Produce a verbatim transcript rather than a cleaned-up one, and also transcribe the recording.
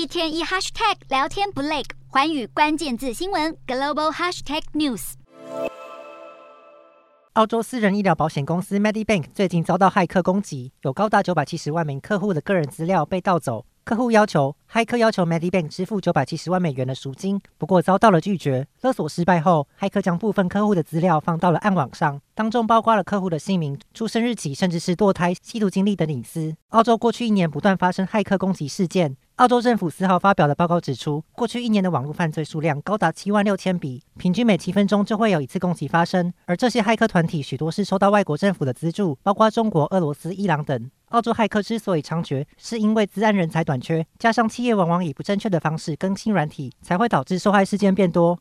一天一 hashtag 聊天不累，寰宇关键字新闻 Global Hashtag News。澳洲私人医疗保险公司 Medibank 最近遭到骇客攻击，有高达九百七十万名客户的个人资料被盗走。客户要求骇客要求 Medibank 支付九百七十万美元的赎金，不过遭到了拒绝。勒索失败后，骇客将部分客户的资料放到了暗网上，当中包括了客户的姓名、出生日期，甚至是堕胎、吸毒经历等隐私。澳洲过去一年不断发生骇客攻击事件。澳洲政府四号发表的报告指出，过去一年的网络犯罪数量高达七万六千笔，平均每七分钟就会有一次攻击发生。而这些骇客团体许多是受到外国政府的资助，包括中国、俄罗斯、伊朗等。澳洲骇客之所以猖獗，是因为资安人才短缺，加上企业往往以不正确的方式更新软体，才会导致受害事件变多。